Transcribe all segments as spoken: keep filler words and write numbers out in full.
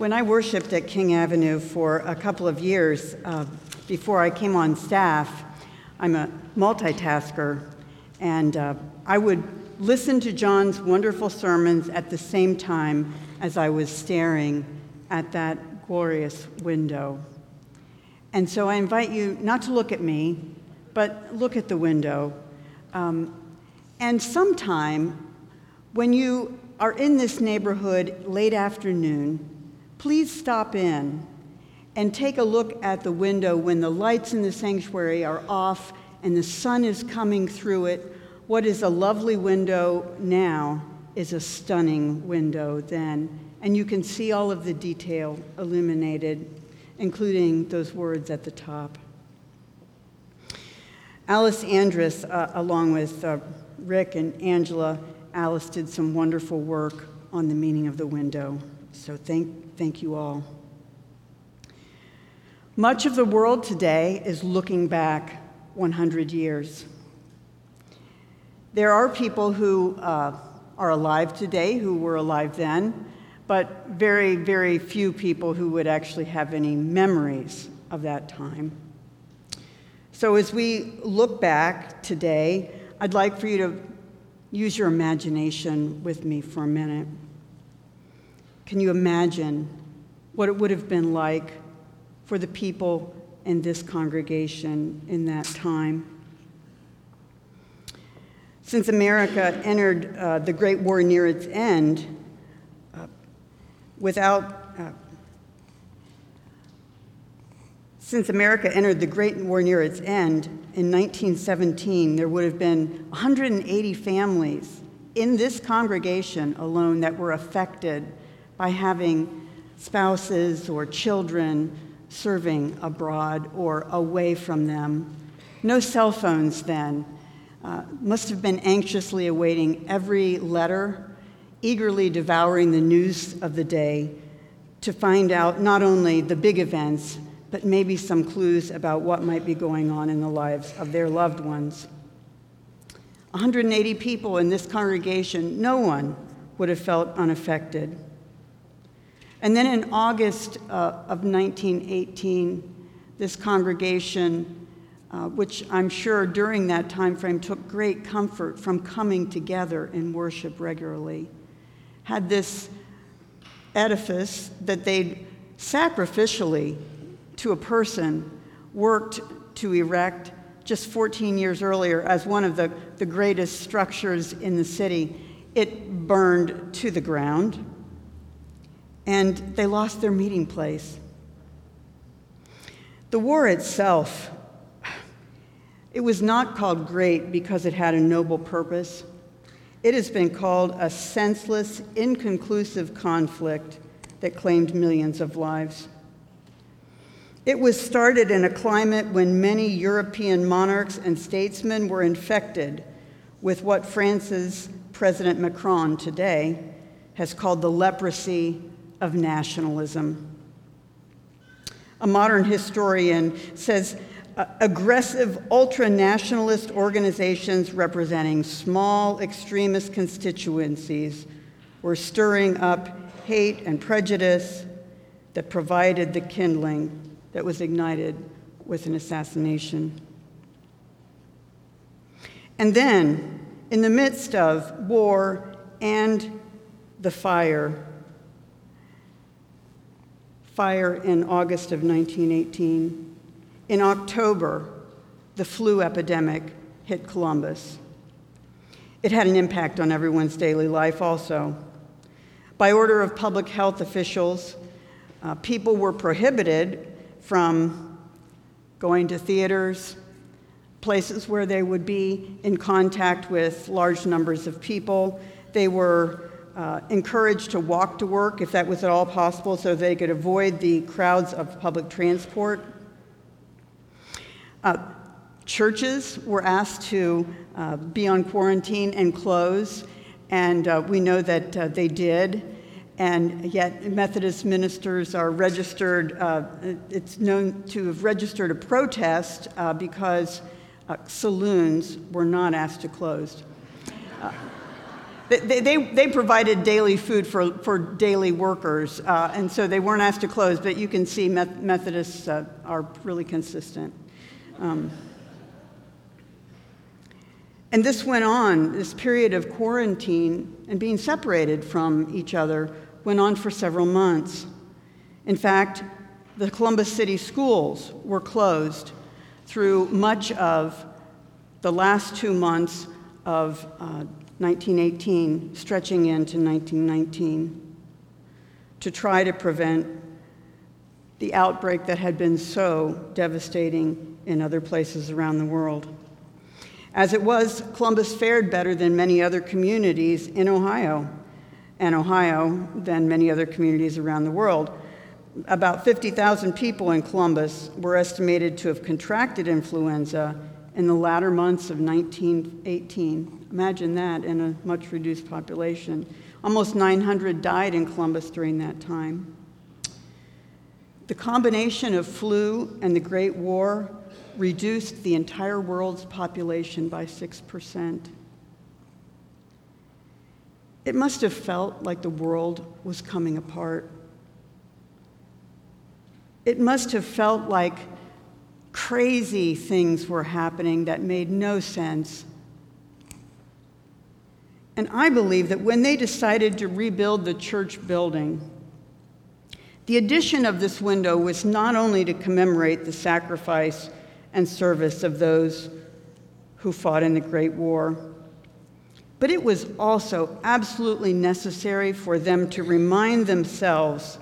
When I worshiped at King Avenue for a couple of years uh, before I came on staff, I'm a multitasker, and uh, I would listen to John's wonderful sermons at the same time as I was staring at that glorious window. And so I invite you not to look at me, but look at the window. Um, and sometime when you are in this neighborhood late afternoon, please stop in and take a look at the window when the lights in the sanctuary are off and the sun is coming through it. What is a lovely window now is a stunning window then. And you can see all of the detail illuminated, including those words at the top. Alice Andrus, uh, along with uh, Rick and Angela, Alice did some wonderful work on the meaning of the window. So thank thank you all. Much of the world today is looking back one hundred years. There are people who uh, are alive today who were alive then, but very, very few people who would actually have any memories of that time. So as we look back today, I'd like for you to use your imagination with me for a minute. Can you imagine what it would have been like for the people in this congregation in that time? Since America entered uh, the Great War near its end, uh, without uh, since America entered the Great War near its end in nineteen seventeen, there would have been one hundred eighty families in this congregation alone that were affected by having spouses or children serving abroad or away from them. No cell phones then. Uh, must have been anxiously awaiting every letter, eagerly devouring the news of the day to find out not only the big events, but maybe some clues about what might be going on in the lives of their loved ones. one hundred eighty people in this congregation, no one would have felt unaffected. And then in August uh, of nineteen eighteen, this congregation, uh, which I'm sure during that time frame took great comfort from coming together in worship regularly, had this edifice that they'd sacrificially, to a person, worked to erect just fourteen years earlier as one of the, the greatest structures in the city. It burned to the ground. And they lost their meeting place. The war itself, it was not called great because it had a noble purpose. It has been called a senseless, inconclusive conflict that claimed millions of lives. It was started in a climate when many European monarchs and statesmen were infected with what France's President Macron today has called the leprosy of nationalism. A modern historian says uh, aggressive ultra-nationalist organizations representing small extremist constituencies were stirring up hate and prejudice that provided the kindling that was ignited with an assassination. And then, in the midst of war and the fire, Fire in August of nineteen eighteen. In October, the flu epidemic hit Columbus. It had an impact on everyone's daily life also. By order of public health officials, uh, people were prohibited from going to theaters, places where they would be in contact with large numbers of people. They were Uh, encouraged to walk to work if that was at all possible so they could avoid the crowds of public transport. Uh, churches were asked to uh, be on quarantine and close, and uh, we know that uh, they did, and yet Methodist ministers are registered, uh, it's known to have registered a protest uh, because uh, saloons were not asked to close. Uh, They, they, they provided daily food for, for daily workers, uh, and so they weren't asked to close, but you can see Methodists uh, are really consistent. Um, and this went on, this period of quarantine and being separated from each other went on for several months. In fact, the Columbus City schools were closed through much of the last two months of uh, nineteen eighteen, stretching into nineteen nineteen, to try to prevent the outbreak that had been so devastating in other places around the world. As it was, Columbus fared better than many other communities in Ohio, and Ohio than many other communities around the world. About fifty thousand people in Columbus were estimated to have contracted influenza in the latter months of nineteen eighteen. Imagine that in a much reduced population. Almost nine hundred died in Columbus during that time. The combination of flu and the Great War reduced the entire world's population by six percent. It must have felt like the world was coming apart. It must have felt like crazy things were happening that made no sense. And I believe that when they decided to rebuild the church building, the addition of this window was not only to commemorate the sacrifice and service of those who fought in the Great War, but it was also absolutely necessary for them to remind themselves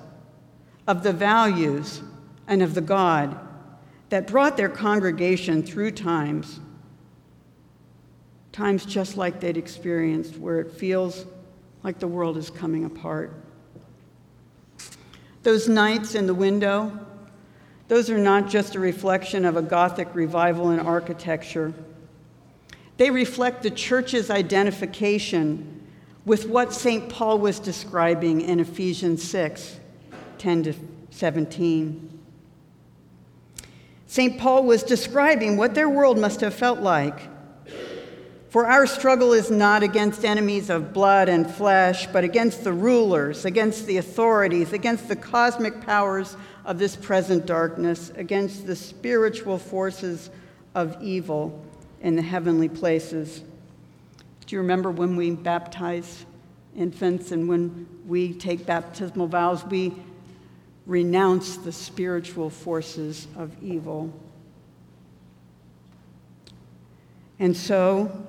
of the values and of the God that brought their congregation through times, times just like they'd experienced, where it feels like the world is coming apart. Those nights in the window, those are not just a reflection of a Gothic revival in architecture. They reflect the church's identification with what Saint Paul was describing in Ephesians six, ten to seventeen. Saint Paul was describing what their world must have felt like. For our struggle is not against enemies of blood and flesh, but against the rulers, against the authorities, against the cosmic powers of this present darkness, against the spiritual forces of evil in the heavenly places. Do you remember when we baptize infants and when we take baptismal vows, we renounce the spiritual forces of evil? And so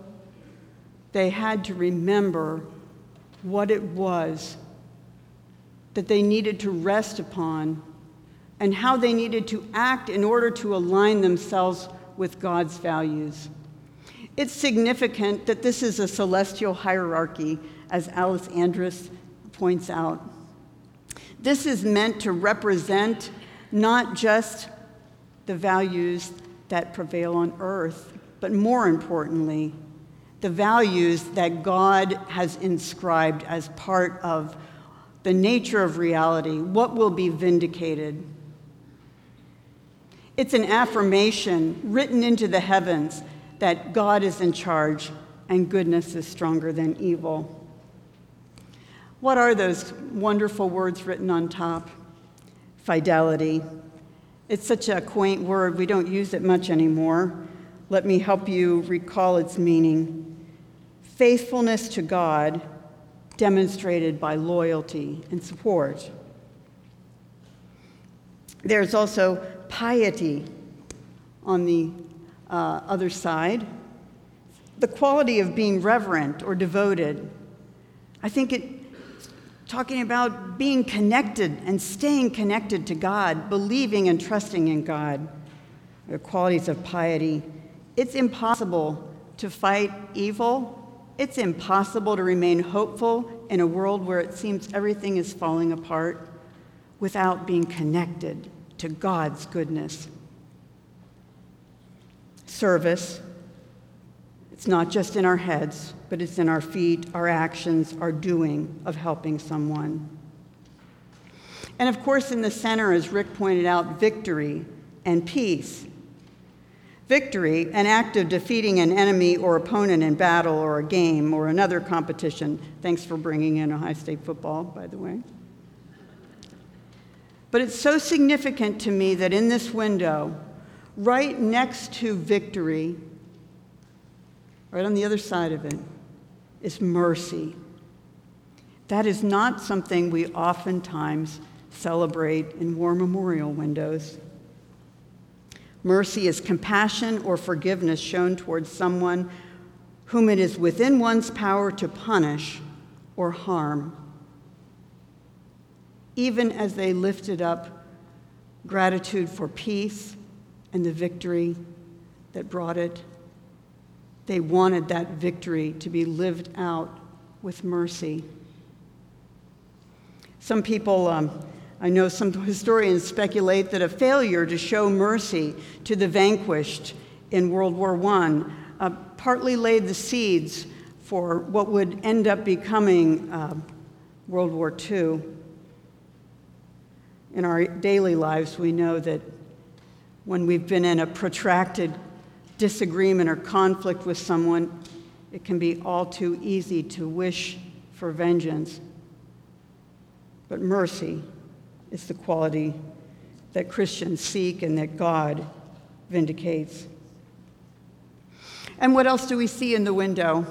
they had to remember what it was that they needed to rest upon and how they needed to act in order to align themselves with God's values. It's significant that this is a celestial hierarchy, as Alice Andrus points out. This is meant to represent not just the values that prevail on earth, but more importantly, the values that God has inscribed as part of the nature of reality, what will be vindicated. It's an affirmation written into the heavens that God is in charge and goodness is stronger than evil. What are those wonderful words written on top? Fidelity. It's such a quaint word, we don't use it much anymore. Let me help you recall its meaning. Faithfulness to God demonstrated by loyalty and support. There's also piety on the uh, other side. The quality of being reverent or devoted. I think it talking about being connected and staying connected to God, believing and trusting in God, the qualities of piety. It's impossible to fight evil. It's impossible to remain hopeful in a world where it seems everything is falling apart without being connected to God's goodness. Service. It's not just in our heads, but it's in our feet, our actions, our doing of helping someone. And of course, in the center, as Rick pointed out, victory and peace. Victory, an act of defeating an enemy or opponent in battle or a game or another competition. Thanks for bringing in Ohio State football, by the way. But it's so significant to me that in this window, right next to victory, right on the other side of it, is mercy. That is not something we oftentimes celebrate in war memorial windows. Mercy is compassion or forgiveness shown towards someone whom it is within one's power to punish or harm, even as they lifted up gratitude for peace and the victory that brought it. They wanted that victory to be lived out with mercy. Some people, um, I know some historians speculate that a failure to show mercy to the vanquished in World War One uh, partly laid the seeds for what would end up becoming uh, World War Two. In our daily lives, we know that when we've been in a protracted disagreement or conflict with someone, it can be all too easy to wish for vengeance. But mercy is the quality that Christians seek and that God vindicates. And what else do we see in the window?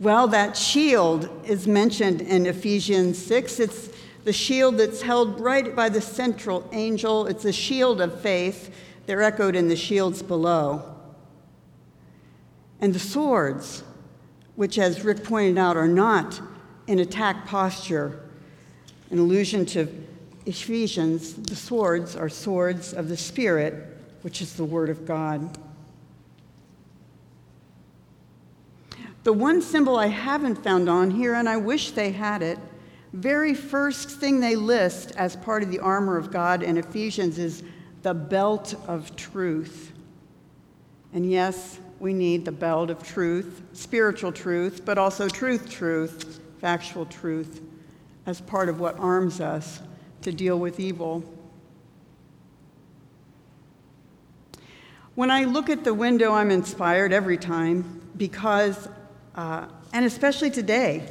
Well, that shield is mentioned in Ephesians six. It's the shield that's held right by the central angel. It's a shield of faith. They're echoed in the shields below. And the swords, which, as Rick pointed out, are not in attack posture. An allusion to Ephesians, the swords are swords of the Spirit, which is the Word of God. The one symbol I haven't found on here, and I wish they had it, very first thing they list as part of the armor of God in Ephesians is the belt of truth. And yes, we need the belt of truth, spiritual truth, but also truth, truth, factual truth, as part of what arms us to deal with evil. When I look at the window, I'm inspired every time because, uh, and especially today,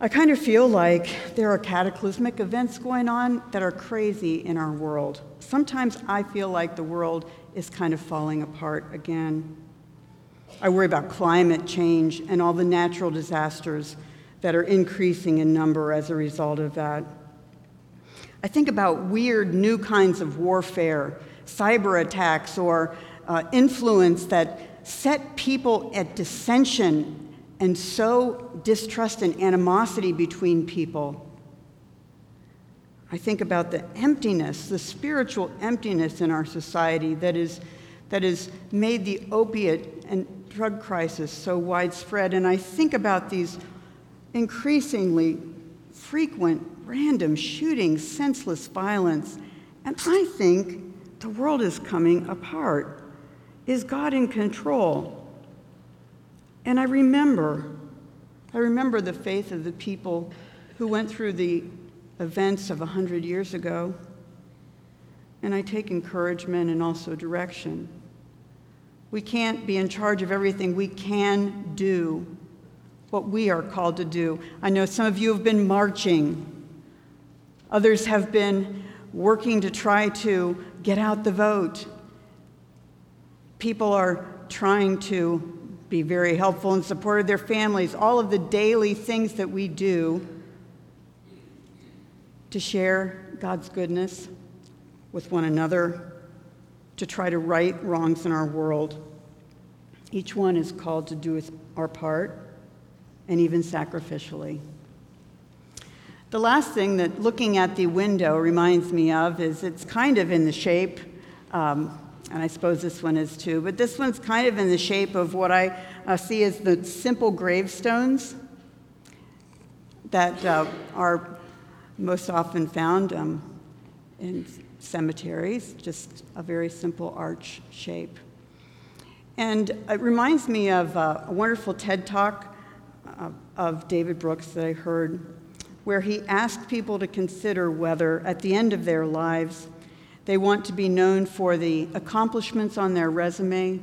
I kind of feel like there are cataclysmic events going on that are crazy in our world. Sometimes I feel like the world is kind of falling apart again. I worry about climate change and all the natural disasters that are increasing in number as a result of that. I think about weird new kinds of warfare, cyber attacks, or uh, influence that set people at dissension and sow distrust and animosity between people. I think about the emptiness, the spiritual emptiness in our society that is that has made the opiate and drug crisis so widespread. And I think about these increasingly frequent, random shootings, senseless violence, and I think the world is coming apart. Is God in control? And I remember, I remember the faith of the people who went through the events of one hundred years ago, and I take encouragement and also direction. We can't be in charge of everything. We can do what we are called to do. I know some of you have been marching. Others have been working to try to get out the vote. People are trying to be very helpful and support of their families. All of the daily things that we do to share God's goodness with one another, to try to right wrongs in our world. Each one is called to do our part, and even sacrificially. The last thing that looking at the window reminds me of is it's kind of in the shape, um, and I suppose this one is too, but this one's kind of in the shape of what I uh, see as the simple gravestones that uh, are most often found um, in cemeteries, just a very simple arch shape. And it reminds me of uh, a wonderful TED Talk of David Brooks that I heard, where he asked people to consider whether, at the end of their lives, They want to be known for the accomplishments on their resume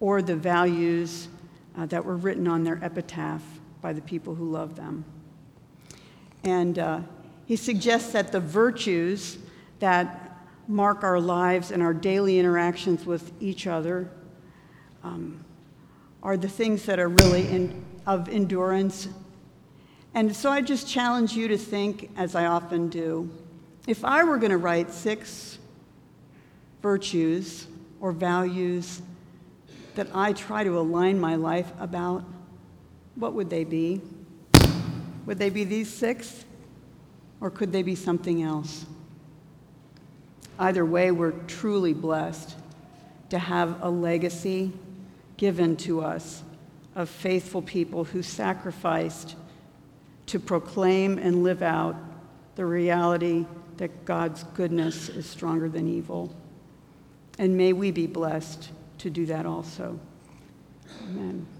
or the values uh, that were written on their epitaph by the people who love them. And uh, he suggests that the virtues that mark our lives and our daily interactions with each other um, are the things that are really in, of endurance. And so I just challenge you to think, as I often do, if I were going to write six virtues or values that I try to align my life about, what would they be? Would they be these six, or could they be something else? Either way, we're truly blessed to have a legacy given to us of faithful people who sacrificed to proclaim and live out the reality that God's goodness is stronger than evil. And may we be blessed to do that also. Amen.